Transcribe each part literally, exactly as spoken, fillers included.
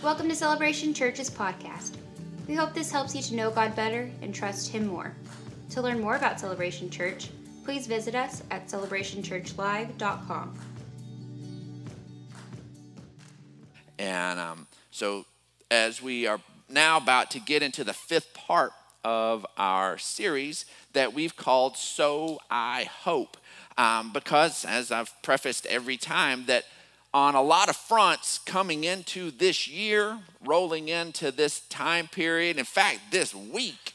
Welcome to Celebration Church's podcast. We hope this helps you to know God better and trust Him more. To learn more about Celebration Church, please visit us at Celebration Church Live dot com. And um, so as we are now about to get into the fifth part of our series that we've called So I Hope, um, because as I've prefaced every time that on a lot of fronts coming into this year, rolling into this time period, in fact, this week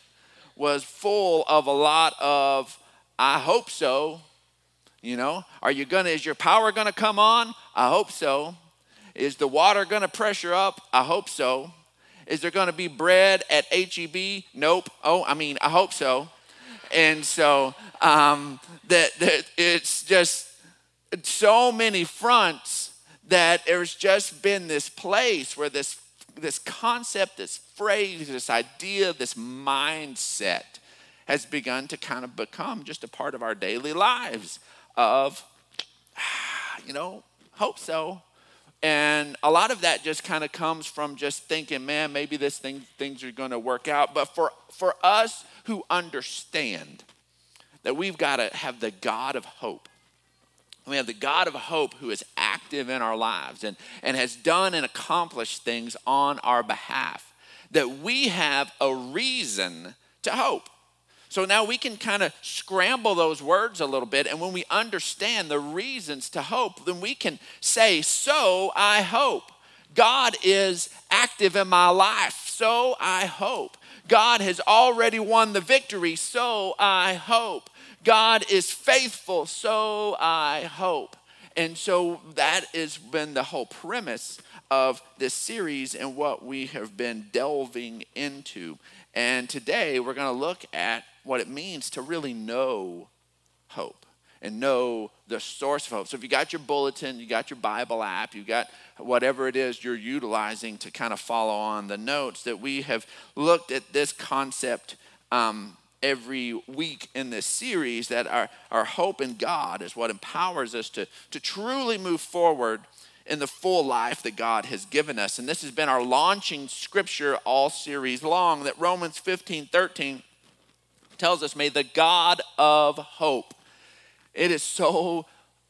was full of a lot of I hope so. You know, are you gonna, is your power gonna come on? I hope so. Is the water gonna pressure up? I hope so. Is there gonna be bread at H E B? Nope. Oh, I mean, I hope so. And so um, that, that it's just so many fronts that there's just been this place where this this concept, this phrase, this idea, this mindset has begun to kind of become just a part of our daily lives of, you know, hope so. And a lot of that just kind of comes from just thinking, man, maybe this thing, things are going to work out. But for, for us who understand that we've got to have the God of hope, we have the God of hope who is active in our lives and, and has done and accomplished things on our behalf, that we have a reason to hope. So now we can kind of scramble those words a little bit, and when we understand the reasons to hope, then we can say, so I hope. God is active in my life, so I hope. God has already won the victory, so I hope. God is faithful, so I hope. And so that has been the whole premise of this series and what we have been delving into. And today we're going to look at what it means to really know hope and know the source of hope. So if you got your bulletin, you got your Bible app, you got whatever it is you're utilizing to kind of follow on the notes, that we have looked at this concept um, every week in this series, that our, our hope in God is what empowers us to, to truly move forward in the full life that God has given us. And this has been our launching scripture all series long, that Romans fifteen thirteen tells us, may the God of hope. It is so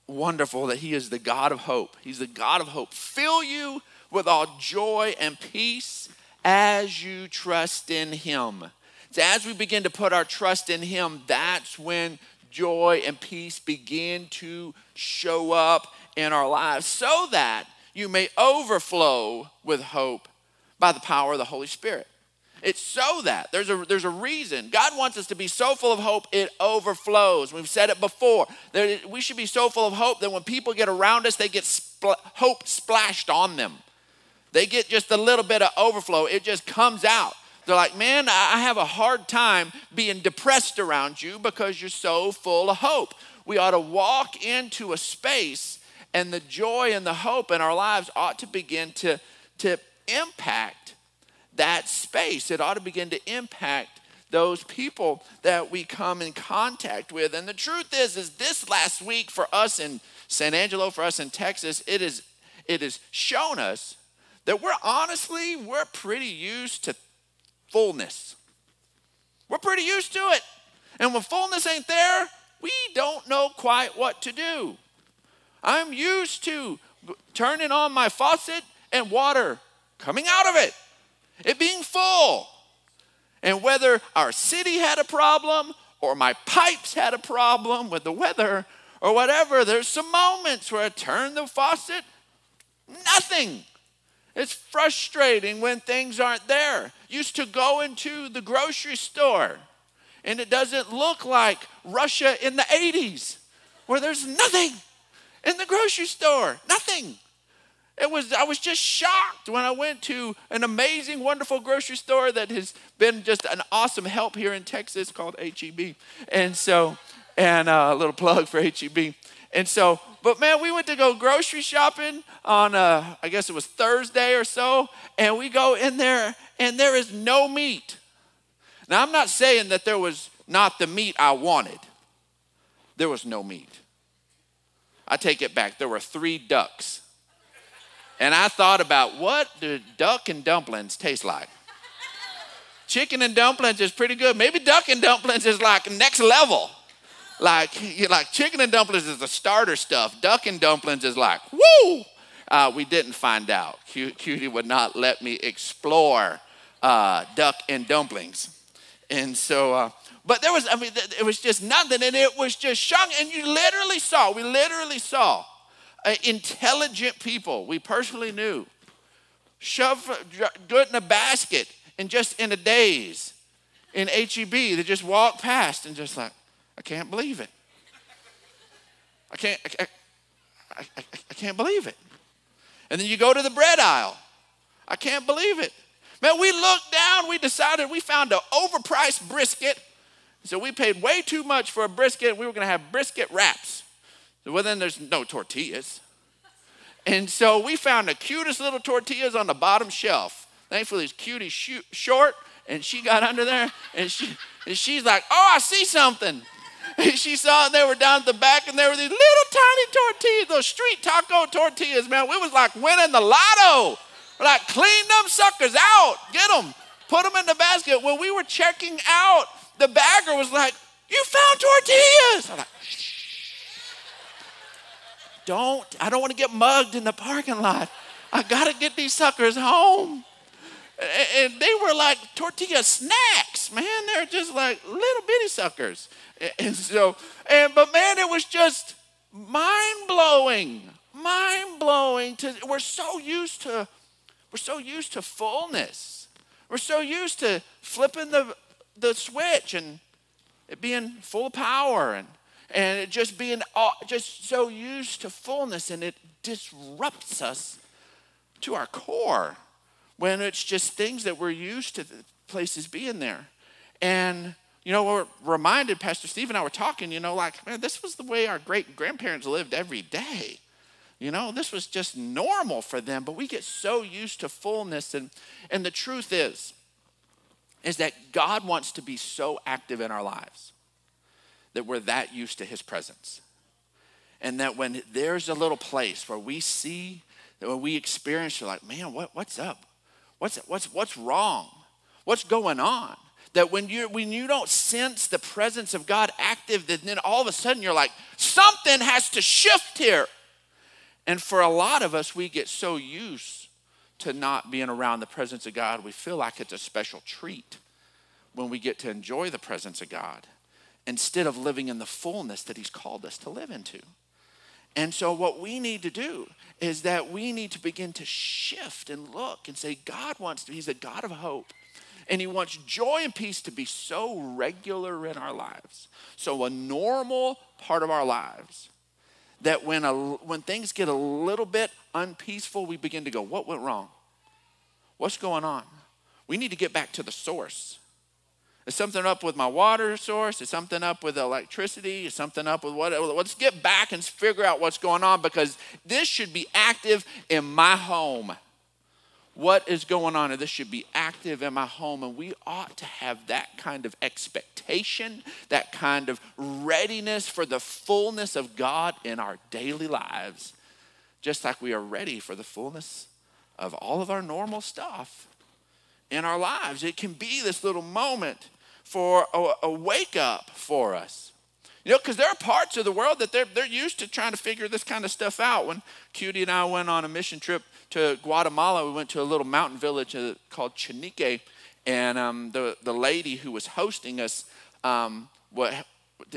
wonderful that He is the God of hope. He's the God of hope. Fill you with all joy and peace as you trust in Him. So as we begin to put our trust in Him, that's when joy and peace begin to show up in our lives, so that you may overflow with hope by the power of the Holy Spirit. It's so that. There's a, there's a reason. God wants us to be so full of hope, it overflows. We've said it before. That we should be so full of hope that when people get around us, they get spl- hope splashed on them. They get just a little bit of overflow. It just comes out. They're like, man, I have a hard time being depressed around you because you're so full of hope. We ought to walk into a space, and the joy and the hope in our lives ought to begin to, to impact that space. It ought to begin to impact those people that we come in contact with. And the truth is, is this last week for us in San Angelo, for us in Texas, it is it has shown us that we're honestly, we're pretty used to fullness. We're pretty used to it. And when fullness ain't there, we don't know quite what to do. I'm used to turning on my faucet and water coming out of it. It being full. And whether our city had a problem or my pipes had a problem with the weather or whatever, there's some moments where I turn the faucet, nothing. It's frustrating when things aren't there. Used to go into the grocery store and it doesn't look like Russia in the eighties where there's nothing in the grocery store, nothing. It was, I was just shocked when I went to an amazing, wonderful grocery store that has been just an awesome help here in Texas called H E B. And so, and a little plug for H E B. And so, but man, we went to go grocery shopping on, a, I guess it was Thursday or so, and we go in there and there is no meat. Now, I'm not saying that there was not the meat I wanted. There was no meat. I take it back. There were three ducks. And I thought about, what do duck and dumplings taste like? Chicken and dumplings is pretty good. Maybe duck and dumplings is like next level. Like, you're like chicken and dumplings is the starter stuff. Duck and dumplings is like, woo! Uh, we didn't find out. Q- Cutie would not let me explore uh, duck and dumplings. And so, uh, but there was, I mean, th- it was just nothing. And it was just shocking. And you literally saw, we literally saw uh, intelligent people we personally knew shove, do it in a basket, and just in a daze, in H E B, they just walked past and just like, I can't believe it. I can't, I, I, I, I can't believe it. And then you go to the bread aisle. I can't believe it. Man, we looked down, we decided we found an overpriced brisket. So we paid way too much for a brisket. We were gonna have brisket wraps. Well, then there's no tortillas. And so we found the cutest little tortillas on the bottom shelf. Thankfully, this Cutie shoot short, and she got under there, and she and she's like, oh, I see something. And she saw it, they were down at the back, and there were these little tiny tortillas, those street taco tortillas, man. We was like winning the lotto. We're like, clean them suckers out. Get them. Put them in the basket. When we were checking out, the bagger was like, you found tortillas. I'm like, shh. Don't. I don't want to get mugged in the parking lot. I got to get these suckers home. And they were like tortilla snacks, man. They're just like little bitty suckers. And so, and but man, it was just mind-blowing, mind-blowing. To we're so used to, we're so used to fullness. We're so used to flipping the the switch and it being full power and and it just being all, just so used to fullness, and it disrupts us to our core. When it's just things that we're used to, the places being there. And, you know, we're reminded, Pastor Steve and I were talking, you know, like, man, this was the way our great-grandparents lived every day. You know, this was just normal for them, but we get so used to fullness. And, and the truth is, is that God wants to be so active in our lives that we're that used to his presence. And that when there's a little place where we see, that when we experience, you're like, man, what, what's up? What's, what's, what's wrong? What's going on? That when you when you don't sense the presence of God active, then all of a sudden you're like, something has to shift here. And for a lot of us, we get so used to not being around the presence of God, we feel like it's a special treat when we get to enjoy the presence of God instead of living in the fullness that he's called us to live into. And so what we need to do is that we need to begin to shift and look and say, God wants to, he's a God of hope. And he wants joy and peace to be so regular in our lives. So a normal part of our lives that when a, when things get a little bit unpeaceful, we begin to go, what went wrong? What's going on? We need to get back to the source. Is something up with my water source? Is something up with electricity? Is something up with what? Let's get back and figure out what's going on, because this should be active in my home. What is going on? And this should be active in my home. And we ought to have that kind of expectation, that kind of readiness for the fullness of God in our daily lives, just like we are ready for the fullness of all of our normal stuff in our lives. It can be this little moment for a, a wake up for us. You know, because there are parts of the world that they're, they're used to trying to figure this kind of stuff out. When Cutie and I went on a mission trip to Guatemala, we went to a little mountain village called Chinique, and um, the, the lady who was hosting us um,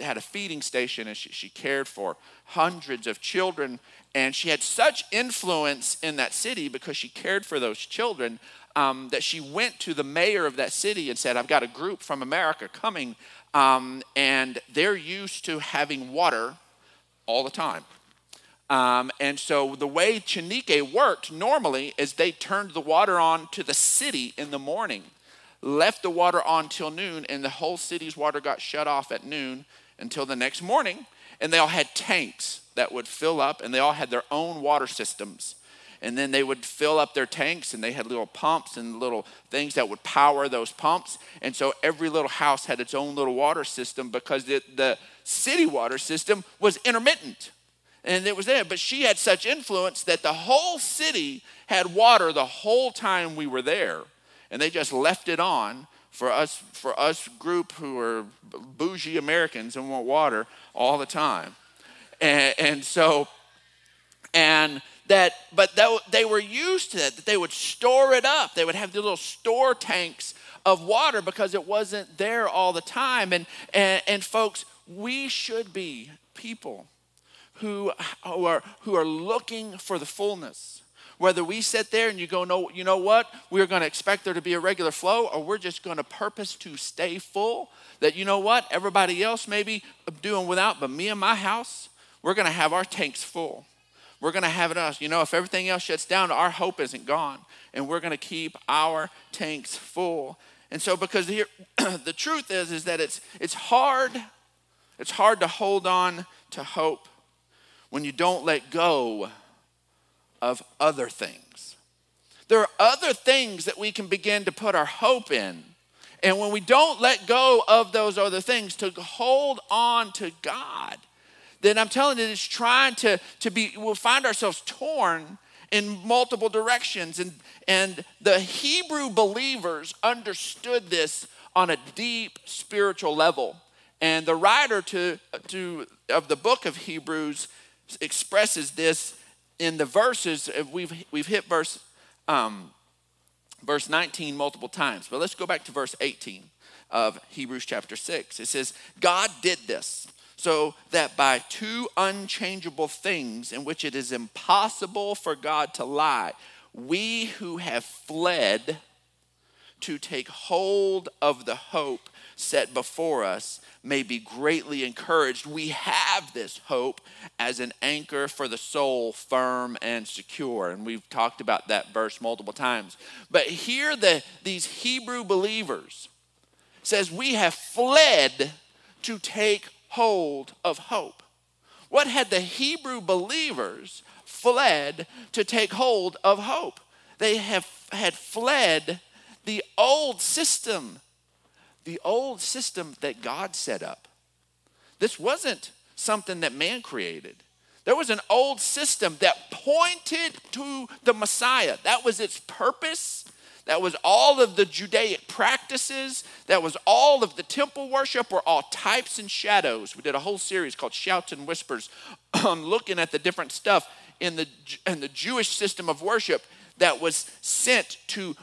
had a feeding station, and she, she cared for hundreds of children, and she had such influence in that city because she cared for those children. Um, that she went to the mayor of that city and said, I've got a group from America coming, um, and they're used to having water all the time. Um, and so the way Chinique worked normally is they turned the water on to the city in the morning, left the water on till noon, and the whole city's water got shut off at noon until the next morning, and they all had tanks that would fill up, and they all had their own water systems. And then they would fill up their tanks, and they had little pumps and little things that would power those pumps. And so every little house had its own little water system because the, the city water system was intermittent. and it was there. But she had such influence that the whole city had water the whole time we were there, and they just left it on for us for us group who are bougie Americans and want water all the time. And, and so, and that, but that, they were used to that, that they would store it up. They would have the little store tanks of water because it wasn't there all the time. And, and, and folks, we should be people who are, who are looking for the fullness. Whether we sit there and you go, no, you know what? We're going to expect there to be a regular flow, or we're just going to purpose to stay full. That, you know what? Everybody else may be doing without, but me and my house, we're going to have our tanks full. We're going to have it us. You know, if everything else shuts down, our hope isn't gone. And we're going to keep our tanks full. And so because here, the truth is, is that it's it's hard. It's hard to hold on to hope when you don't let go of other things. There are other things that we can begin to put our hope in. And when we don't let go of those other things to hold on to God, then I'm telling you, it's trying to, to be, we'll find ourselves torn in multiple directions. And, and the Hebrew believers understood this on a deep spiritual level. And the writer to, to of the book of Hebrews expresses this in the verses. We've we've hit verse um, verse nineteen multiple times, but let's go back to verse eighteen of Hebrews chapter six. It says, God did this so that by two unchangeable things in which it is impossible for God to lie, we who have fled to take hold of the hope set before us may be greatly encouraged. We have this hope as an anchor for the soul, firm and secure. And we've talked about that verse multiple times. But here the these Hebrew believers says we have fled to take hold of hope. What had the Hebrew believers fled to take hold of hope? They have had fled the old system. The old system that God set up. This wasn't something that man created. There was an old system that pointed to the Messiah. That was its purpose. That was all of the Judaic practices. That was all of the temple worship, were all types and shadows. We did a whole series called Shouts and Whispers on looking at the different stuff in the, in the Jewish system of worship that was sent to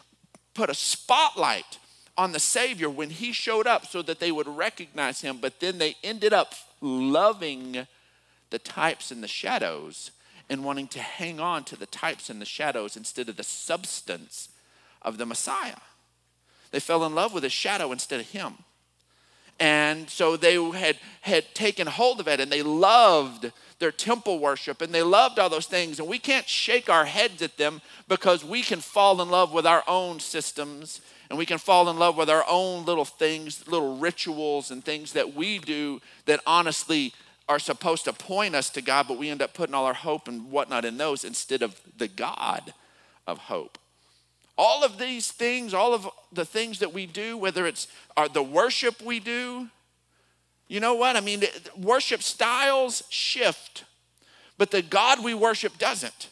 put a spotlight on the Savior when he showed up so that they would recognize him, but then they ended up loving the types and the shadows and wanting to hang on to the types and the shadows instead of the substance of the Messiah. They fell in love with a shadow instead of him. And so they had, had taken hold of it, and they loved their temple worship, and they loved all those things, and we can't shake our heads at them because we can fall in love with our own systems, and we can fall in love with our own little things, little rituals and things that we do that honestly are supposed to point us to God, but we end up putting all our hope and whatnot in those instead of the God of hope. All of these things, all of the things that we do, whether it's our, the worship we do, you know what? I mean, worship styles shift, but the God we worship doesn't.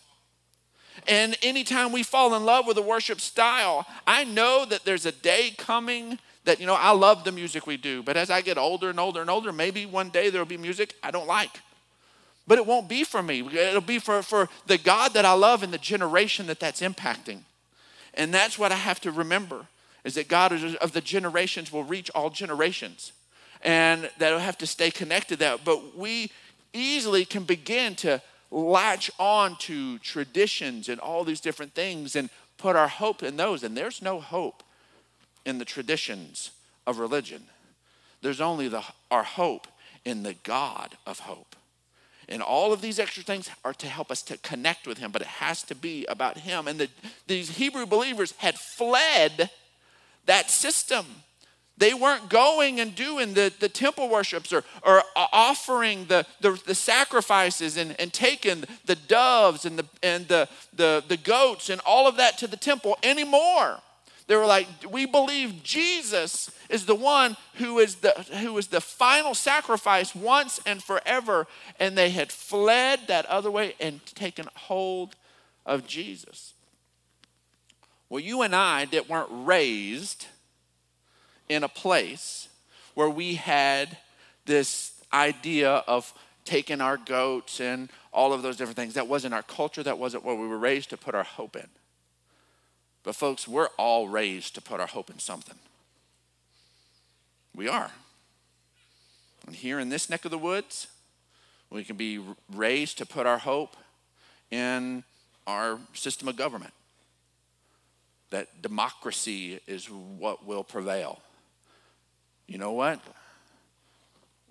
And anytime we fall in love with a worship style, I know that there's a day coming that, you know, I love the music we do, but as I get older and older and older, maybe one day there'll be music I don't like. But it won't be for me. It'll be for, for the God that I love and the generation that that's impacting. And that's what I have to remember, is that God of the generations will reach all generations. And that'll have to stay connected to that. But we easily can begin to latch on to traditions and all these different things and put our hope in those. And there's no hope in the traditions of religion. There's only the, our hope in the God of hope. And all of these extra things are to help us to connect with him, but it has to be about him. And the, these Hebrew believers had fled that system. They weren't going and doing the, the temple worships or, or offering the, the, the sacrifices and, and taking the doves and, the, and the, the, the goats and all of that to the temple anymore. They were like, we believe Jesus is the one who is the, who is the final sacrifice once and forever. And they had fled that other way and taken hold of Jesus. Well, you and I that weren't raised in a place where we had this idea of taking our goats and all of those different things. That wasn't our culture. That wasn't what we were raised to put our hope in. But folks, we're all raised to put our hope in something. We are. And here in this neck of the woods, we can be raised to put our hope in our system of government. That democracy is what will prevail. You know what?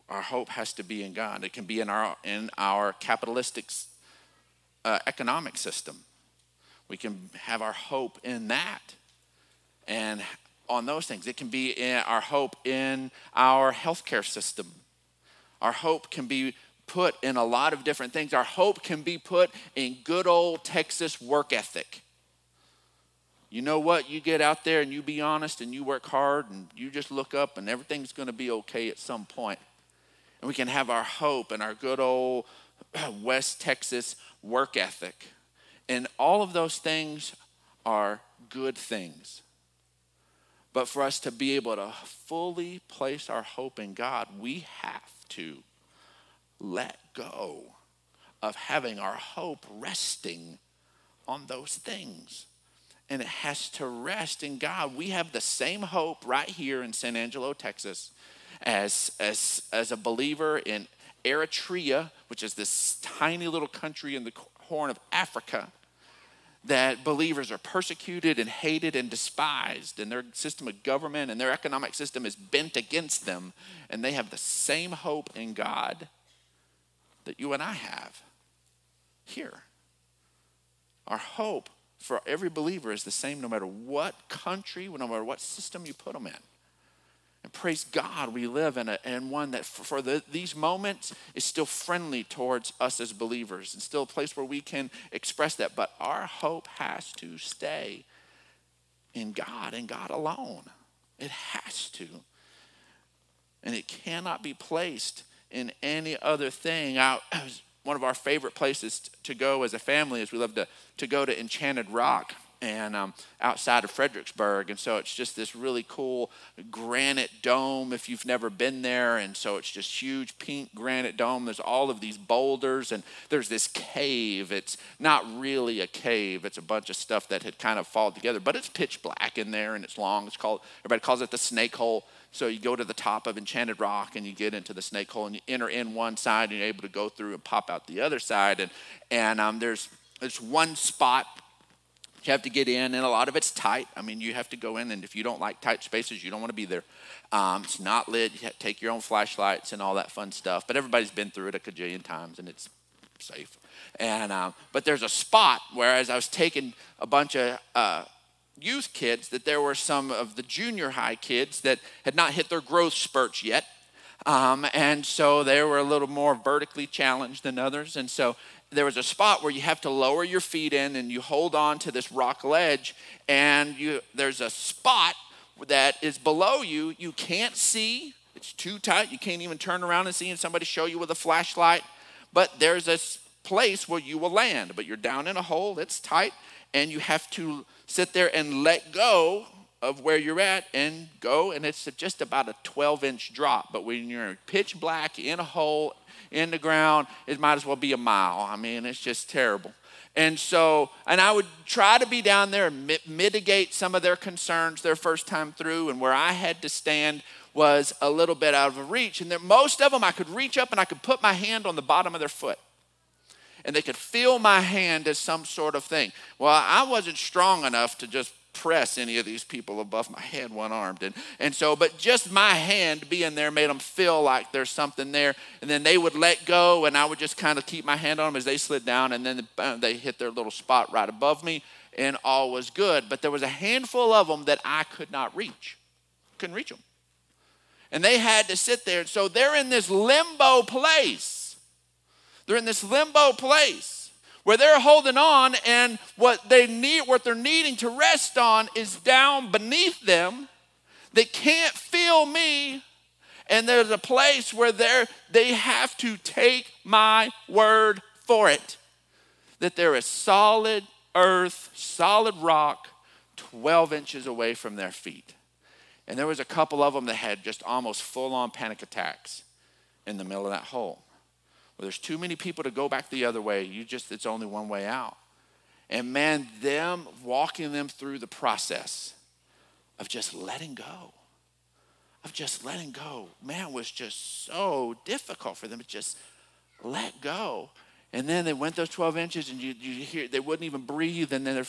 Our hope has to be in God. It can be in our in our capitalistic uh, economic system. We can have our hope in that and on those things. It can be in our hope in our healthcare system. Our hope can be put in a lot of different things. Our hope can be put in good old Texas work ethic. You know what? You get out there and you be honest and you work hard and you just look up and everything's going to be okay at some point. And we can have our hope in our good old West Texas work ethic. And all of those things are good things. But for us to be able to fully place our hope in God, we have to let go of having our hope resting on those things. And it has to rest in God. We have the same hope right here in San Angelo, Texas, as, as, as a believer in Eritrea, which is this tiny little country in the Horn of Africa, that believers are persecuted and hated and despised, and their system of government and their economic system is bent against them, and they have the same hope in God that you and I have here. Our hope for every believer is the same no matter what country, no matter what system you put them in. And praise God, we live in, a, in one that for, for the, these moments is still friendly towards us as believers. It's still a place where we can express that. But our hope has to stay in God and God alone. It has to. And it cannot be placed in any other thing. I, one of our favorite places to go as a family is we love to, to go to Enchanted Rock. And um, outside of Fredericksburg. And so it's just this really cool granite dome if you've never been there. And so it's just huge pink granite dome. There's all of these boulders and there's this cave. It's not really a cave. It's a bunch of stuff that had kind of fallen together, but it's pitch black in there and it's long. It's called, everybody calls it the snake hole. So you go to the top of Enchanted Rock and you get into the snake hole and you enter in one side and you're able to go through and pop out the other side. And, and um, there's, there's one spot you have to get in, and a lot of it's tight. I mean, you have to go in, and if you don't like tight spaces, you don't want to be there. Um, it's not lit. You have to take your own flashlights and all that fun stuff. But everybody's been through it a cajillion times, and it's safe. And um, but there's a spot where, as I was taking a bunch of uh, youth kids, that there were some of the junior high kids that had not hit their growth spurts yet. Um, and so they were a little more vertically challenged than others. And so there was a spot where you have to lower your feet in and you hold on to this rock ledge, and you, there's a spot that is below you. You can't see. It's too tight. You can't even turn around and see, and somebody show you with a flashlight. But there's a place where you will land, but you're down in a hole. It's tight, and you have to sit there and let go of where you're at and go, and it's just about a twelve-inch drop. But when you're pitch black, in a hole, in the ground, it might as well be a mile. I mean, it's just terrible. And so, and I would try to be down there and mitigate some of their concerns their first time through, and where I had to stand was a little bit out of reach. And there, most of them, I could reach up and I could put my hand on the bottom of their foot, and they could feel my hand as some sort of thing. Well, I wasn't strong enough to just press any of these people above my head one-armed. And, and so, but just my hand being there made them feel like there's something there. And then they would let go, and I would just kind of keep my hand on them as they slid down, and then they hit their little spot right above me, and all was good. But there was a handful of them that I could not reach. Couldn't reach them. And they had to sit there. So they're in this limbo place. They're in this limbo place where they're holding on, and what they need, what they're needing to rest on is down beneath them. They can't feel me, and there's a place where they're, they have to take my word for it, that there is solid earth, solid rock, twelve inches away from their feet. And there was a couple of them that had just almost full-on panic attacks in the middle of that hole. Well, there's too many people to go back the other way. You just, it's only one way out. And man, them walking them through the process of just letting go, of just letting go, man, was just so difficult for them to just let go. And then they went those twelve inches, and you, you hear they wouldn't even breathe, and then their,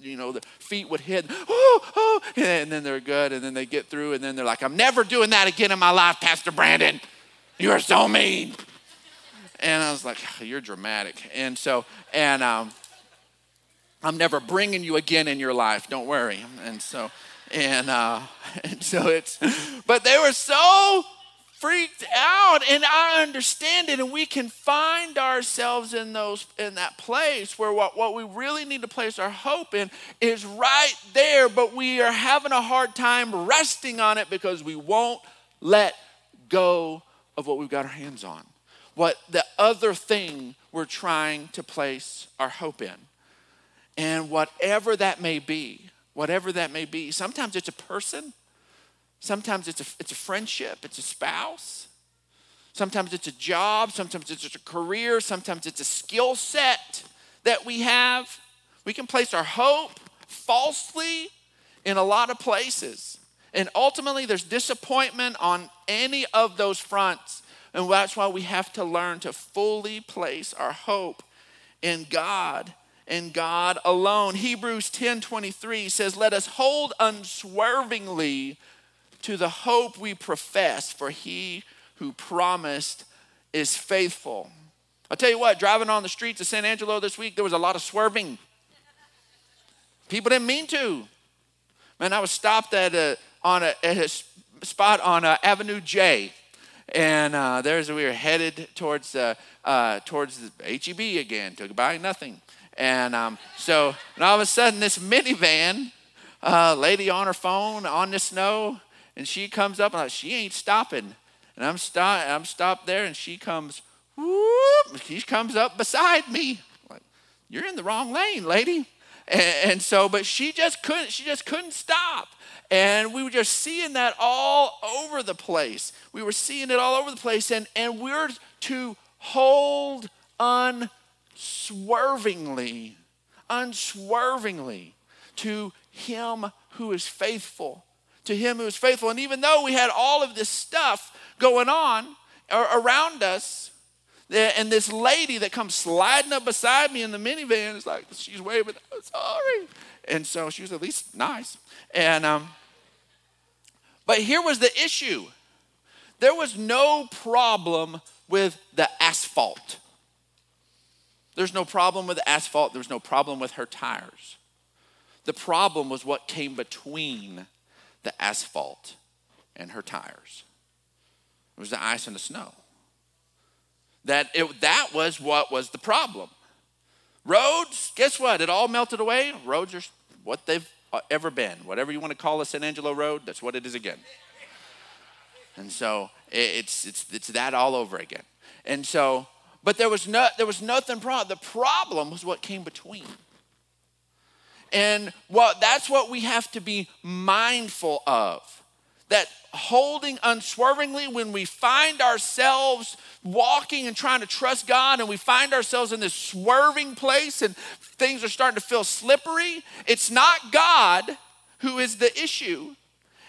you know, their feet would hit, oh, oh, and then they're good, and then they get through, and then they're like, I'm never doing that again in my life, Pastor Brandon. You are so mean. And I was like, oh, you're dramatic. And so, and um, I'm never bringing you again in your life. Don't worry. And so, and uh, and so it's, but they were so freaked out, and I understand it, and we can find ourselves in those, in that place where what, what we really need to place our hope in is right there, but we are having a hard time resting on it because we won't let go of what we've got our hands on, what the other thing we're trying to place our hope in. And whatever that may be, whatever that may be, sometimes it's a person. Sometimes it's a, it's a friendship, it's a spouse. Sometimes it's a job, sometimes it's just a career, sometimes it's a skill set that we have. We can place our hope falsely in a lot of places. And ultimately there's disappointment on any of those fronts. And that's why we have to learn to fully place our hope in God and God alone. Hebrews ten twenty-three says, let us hold unswervingly to the hope we profess, for he who promised is faithful. I'll tell you what, driving on the streets of San Angelo this week, there was a lot of swerving. People didn't mean to. Man, I was stopped at a, on a, at a spot on a Avenue J, and uh, there's we were headed towards uh, uh, towards the H E B again, to buy nothing. And um, so, and all of a sudden, this minivan, uh, lady on her phone, on the snow, and she comes up, and I'm like, she ain't stopping. And I'm, st- I'm stopped there, and she comes, whoop, she comes up beside me. I'm like, you're in the wrong lane, lady. And, and so, but she just couldn't, she just couldn't stop. And we were just seeing that all over the place. We were seeing it all over the place. And, and we're to hold unswervingly, unswervingly to him who is faithful. To him who is faithful. And even though we had all of this stuff going on around us, and this lady that comes sliding up beside me in the minivan is like, she's waving, I'm sorry. And so she was at least nice. And um, but here was the issue. There was no problem with the asphalt. There's no problem with the asphalt. There was no problem with her tires. The problem was what came between the asphalt and her tires. It was the ice and the snow. That it, that was what was the problem. Roads, guess what? It all melted away. Roads are what they've ever been. Whatever you want to call a San Angelo road, that's what it is again. And so it's it's it's that all over again. And so, but there was no there was nothing wrong. The problem was what came between. And what, that's what we have to be mindful of, that holding unswervingly when we find ourselves walking and trying to trust God, and we find ourselves in this swerving place and things are starting to feel slippery. It's not God who is the issue.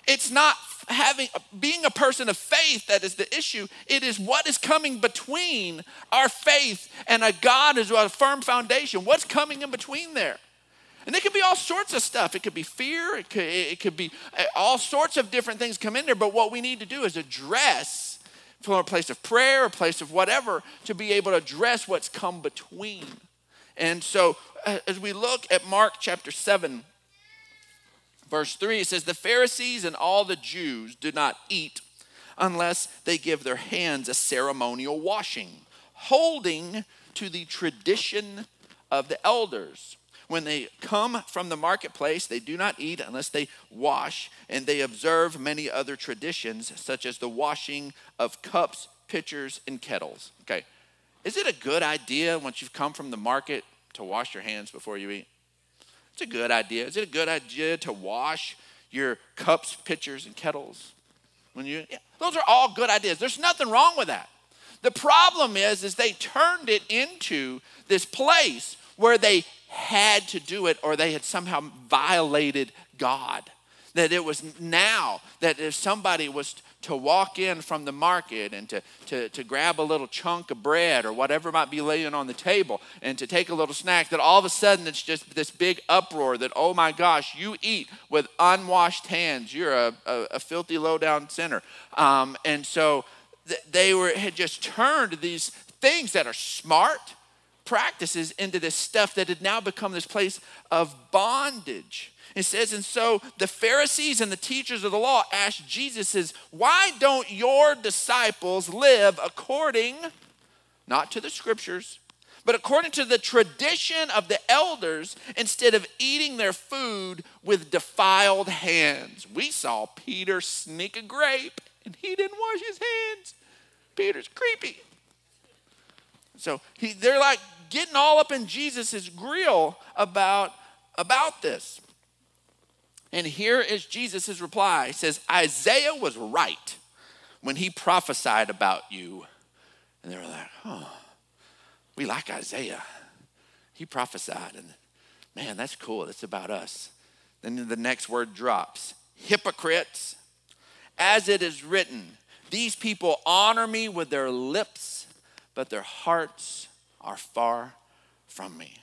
It's not having being a person of faith that is the issue. It is what is coming between our faith and a God who's a firm foundation. What's coming in between there? And it could be all sorts of stuff. It could be fear. It could, it could be all sorts of different things come in there. But what we need to do is address from a place of prayer, a place of whatever, to be able to address what's come between. And so as we look at Mark chapter seven, verse three, it says, the Pharisees and all the Jews do not eat unless they give their hands a ceremonial washing, holding to the tradition of the elders. When they come from the marketplace, they do not eat unless they wash, and they observe many other traditions, such as the washing of cups, pitchers, and kettles. Okay, is it a good idea once you've come from the market to wash your hands before you eat? It's a good idea. Is it a good idea to wash your cups, pitchers, and kettles? When you, yeah, those are all good ideas. There's nothing wrong with that. The problem is, is they turned it into this place where they had to do it, or they had somehow violated God. That it was now that if somebody was to walk in from the market and to, to, to grab a little chunk of bread or whatever might be laying on the table and to take a little snack, that all of a sudden it's just this big uproar that, oh my gosh, you eat with unwashed hands. You're a, a, a filthy, low-down sinner. Um, and so th- they were had just turned these things that are smart practices into this stuff that had now become this place of bondage. It says, and so the Pharisees and the teachers of the law asked Jesus, says, why don't your disciples live according, not to the scriptures, but according to the tradition of the elders, instead of eating their food with defiled hands? We saw Peter sneak a grape, and he didn't wash his hands. Peter's creepy. So he, they're like getting all up in Jesus' grill about, about this. And here is Jesus' reply. He says, Isaiah was right when he prophesied about you. And they were like, oh, we like Isaiah. He prophesied. And man, that's cool. That's about us. Then the next word drops. Hypocrites. As it is written, these people honor me with their lips, but their hearts are far from me.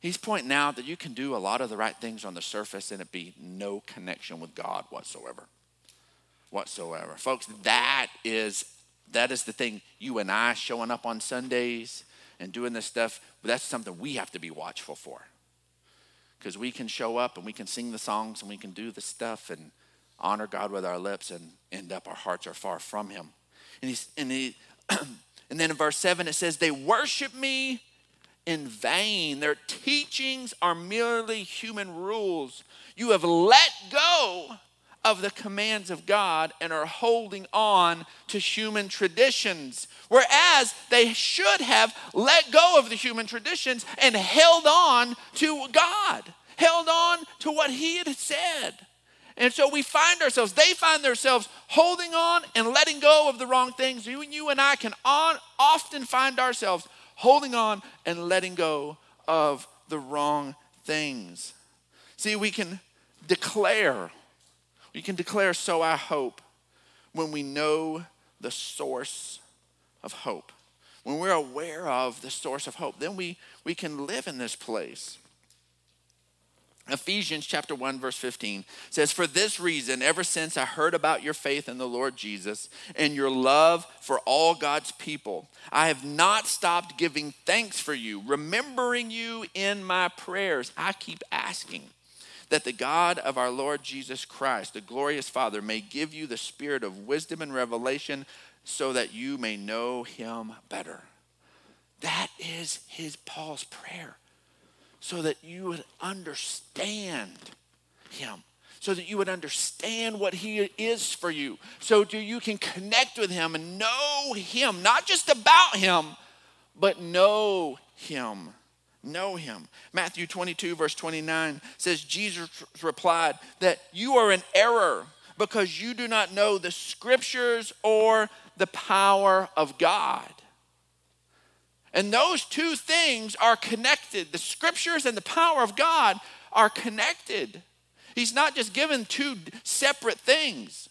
He's pointing out that you can do a lot of the right things on the surface and it be no connection with God whatsoever. Whatsoever. Folks, that is that is the thing. You and I showing up on Sundays and doing this stuff, that's something we have to be watchful for. Because we can show up and we can sing the songs and we can do the stuff and honor God with our lips and end up our hearts are far from him. And he's and he and then in verse seven it says, they worship me in vain. Their teachings are merely human rules. You have let go of the commands of God and are holding on to human traditions, whereas they should have let go of the human traditions and held on to God, held on to what he had said. And so we find ourselves, they find themselves holding on and letting go of the wrong things. You, you and I can on, often find ourselves holding on and letting go of the wrong things. See, we can declare, we can declare, so I hope, when we know the source of hope. When we're aware of the source of hope, then we, we can live in this place. Ephesians chapter one, verse fifteen says, for this reason, ever since I heard about your faith in the Lord Jesus and your love for all God's people, I have not stopped giving thanks for you, remembering you in my prayers. I keep asking that the God of our Lord Jesus Christ, the glorious Father, may give you the spirit of wisdom and revelation so that you may know him better. That is his Paul's prayer. So that you would understand him, so that you would understand what he is for you, so that you can connect with him and know him, not just about him, but know him, know him. Matthew twenty-two, verse twenty-nine says, Jesus replied that you are in error because you do not know the scriptures or the power of God. And those two things are connected. The scriptures and the power of God are connected. He's not just given two separate things.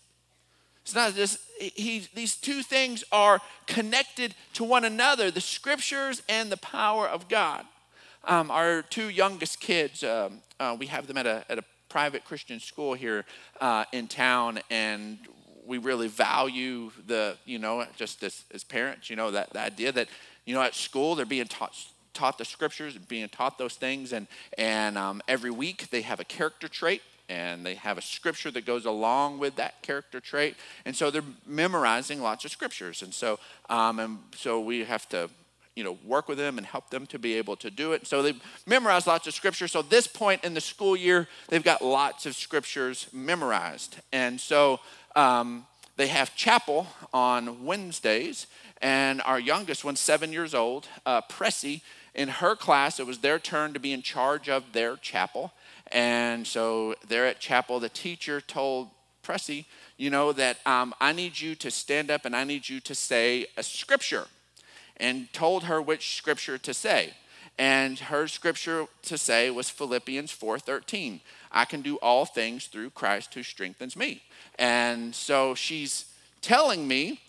It's not just, he, these two things are connected to one another, the scriptures and the power of God. Um, our two youngest kids, um, uh, we have them at a, at a private Christian school here uh, in town, and we really value the, you know, just as, as parents, you know, that the idea that, you know, at school, they're being taught, taught the scriptures, being taught those things. And, and um, every week, they have a character trait. And they have a scripture that goes along with that character trait. And so they're memorizing lots of scriptures. And so, um, and so we have to you know, work with them and help them to be able to do it. So they've memorized lots of scripture. So this point in the school year, they've got lots of scriptures memorized. And so um, they have chapel on Wednesdays. And our youngest one, seven years old, uh, Pressy, in her class, it was their turn to be in charge of their chapel. And so they're at chapel. The teacher told Pressy, you know, that um, I need you to stand up and I need you to say a scripture. And told her which scripture to say. And her scripture to say was Philippians four thirteen. I can do all things through Christ who strengthens me. And so she's telling me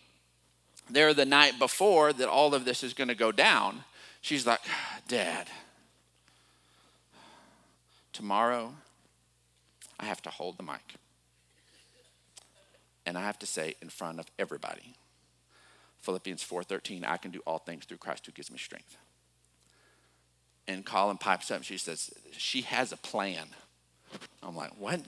there the night before that all of this is going to go down. She's like, Dad, tomorrow I have to hold the mic. And I have to say in front of everybody, Philippians four thirteen, I can do all things through Christ who gives me strength. And Colin pipes up and she says, she has a plan. I'm like, what?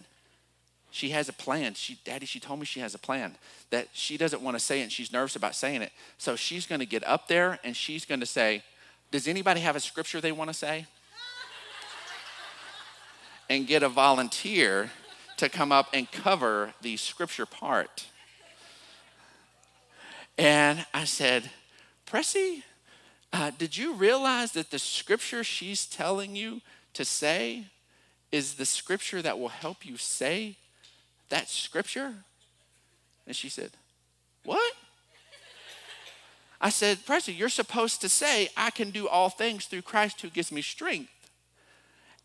She has a plan. She, Daddy, she told me she has a plan. That she doesn't want to say it and she's nervous about saying it. So she's going to get up there and she's going to say, does anybody have a scripture they want to say? And get a volunteer to come up and cover the scripture part. And I said, Pressy, uh, did you realize that the scripture she's telling you to say is the scripture that will help you say that scripture? And she said, what? I said, Pressy, you're supposed to say, I can do all things through Christ who gives me strength.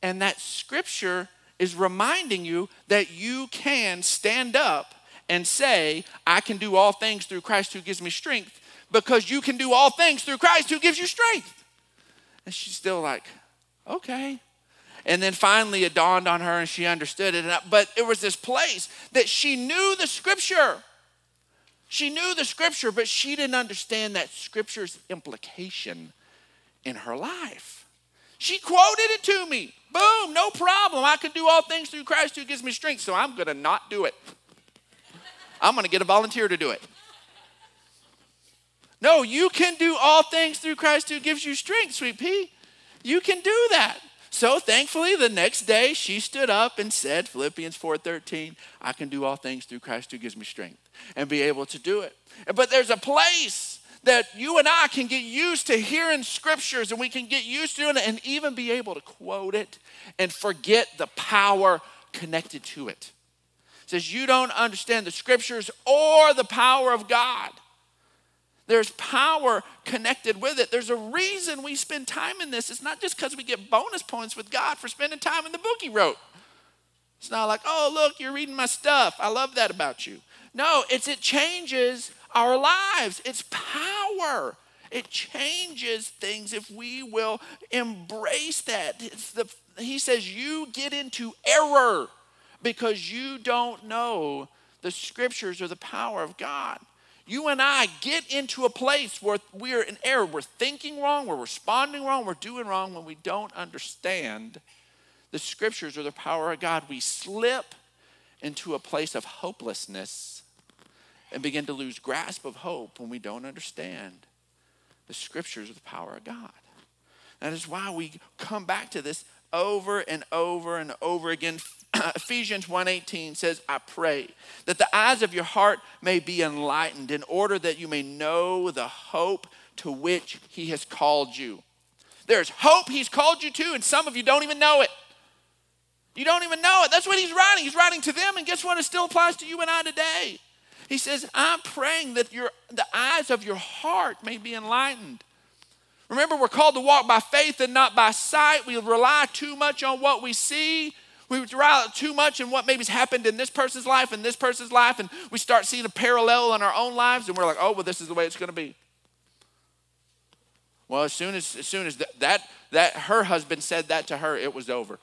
And that scripture is reminding you that you can stand up and say, I can do all things through Christ who gives me strength, because you can do all things through Christ who gives you strength. And she's still like, okay. And then finally it dawned on her and she understood it. And I, but it was this place that she knew the scripture. She knew the scripture, but she didn't understand that scripture's implication in her life. She quoted it to me. Boom, no problem. I can do all things through Christ who gives me strength, so I'm going to not do it. I'm going to get a volunteer to do it. No, you can do all things through Christ who gives you strength, sweet pea. You can do that. So thankfully, the next day, she stood up and said, Philippians four thirteen, I can do all things through Christ who gives me strength, and be able to do it. But there's a place that you and I can get used to hearing scriptures, and we can get used to it and even be able to quote it and forget the power connected to it. It says you don't understand the scriptures or the power of God. There's power connected with it. There's a reason we spend time in this. It's not just because we get bonus points with God for spending time in the book he wrote. It's not like, oh, look, you're reading my stuff. I love that about you. No, it's it changes our lives. It's power. It changes things if we will embrace that. It's the, he says you get into error because you don't know the scriptures or the power of God. You and I get into a place where we're in error. We're thinking wrong, we're responding wrong, we're doing wrong when we don't understand the scriptures or the power of God. We slip into a place of hopelessness and begin to lose grasp of hope when we don't understand the scriptures or the power of God. That is why we come back to this over and over and over again. Ephesians one eighteen says, I pray that the eyes of your heart may be enlightened in order that you may know the hope to which he has called you. There's hope he's called you to, and some of you don't even know it. You don't even know it. That's what he's writing. He's writing to them, and guess what? It still applies to you and I today. He says, I'm praying that your the eyes of your heart may be enlightened. Remember, we're called to walk by faith and not by sight. We rely too much on what we see. We rely too much on what maybe's happened in this person's life and this person's life, and we start seeing a parallel in our own lives, and we're like, oh, well, this is the way it's going to be. Well, as soon as as soon as th- that that her husband said that to her, it was over.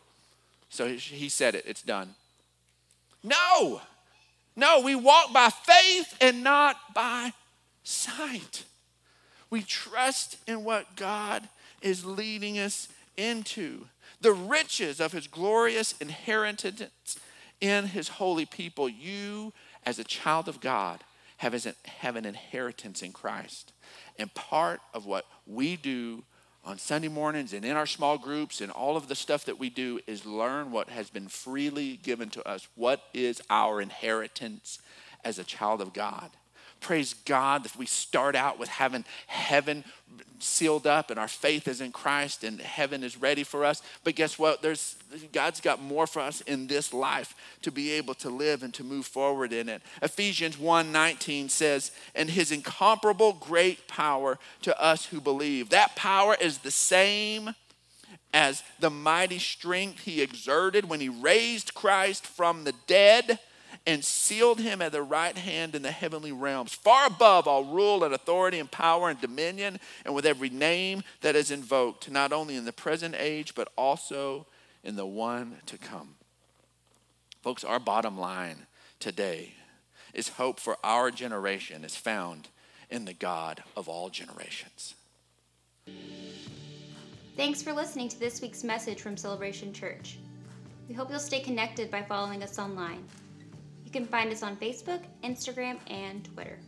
So he, he said it. It's done. No. No, we walk by faith and not by sight. We trust in what God is leading us into. The riches of his glorious inheritance in his holy people. You, as a child of God, have, is, have an inheritance in Christ. And part of what we do on Sunday mornings and in our small groups and all of the stuff that we do is learn what has been freely given to us. What is our inheritance as a child of God? Praise God that we start out with having heaven sealed up and our faith is in Christ and heaven is ready for us. But guess what? There's God's got more for us in this life to be able to live and to move forward in it. Ephesians one nineteen says, and his incomparable great power to us who believe. That power is the same as the mighty strength he exerted when he raised Christ from the dead and sealed him at the right hand in the heavenly realms, far above all rule and authority and power and dominion, and with every name that is invoked, not only in the present age, but also in the one to come. Folks, our bottom line today is hope for our generation is found in the God of all generations. Thanks for listening to this week's message from Celebration Church. We hope you'll stay connected by following us online. You can find us on Facebook, Instagram, and Twitter.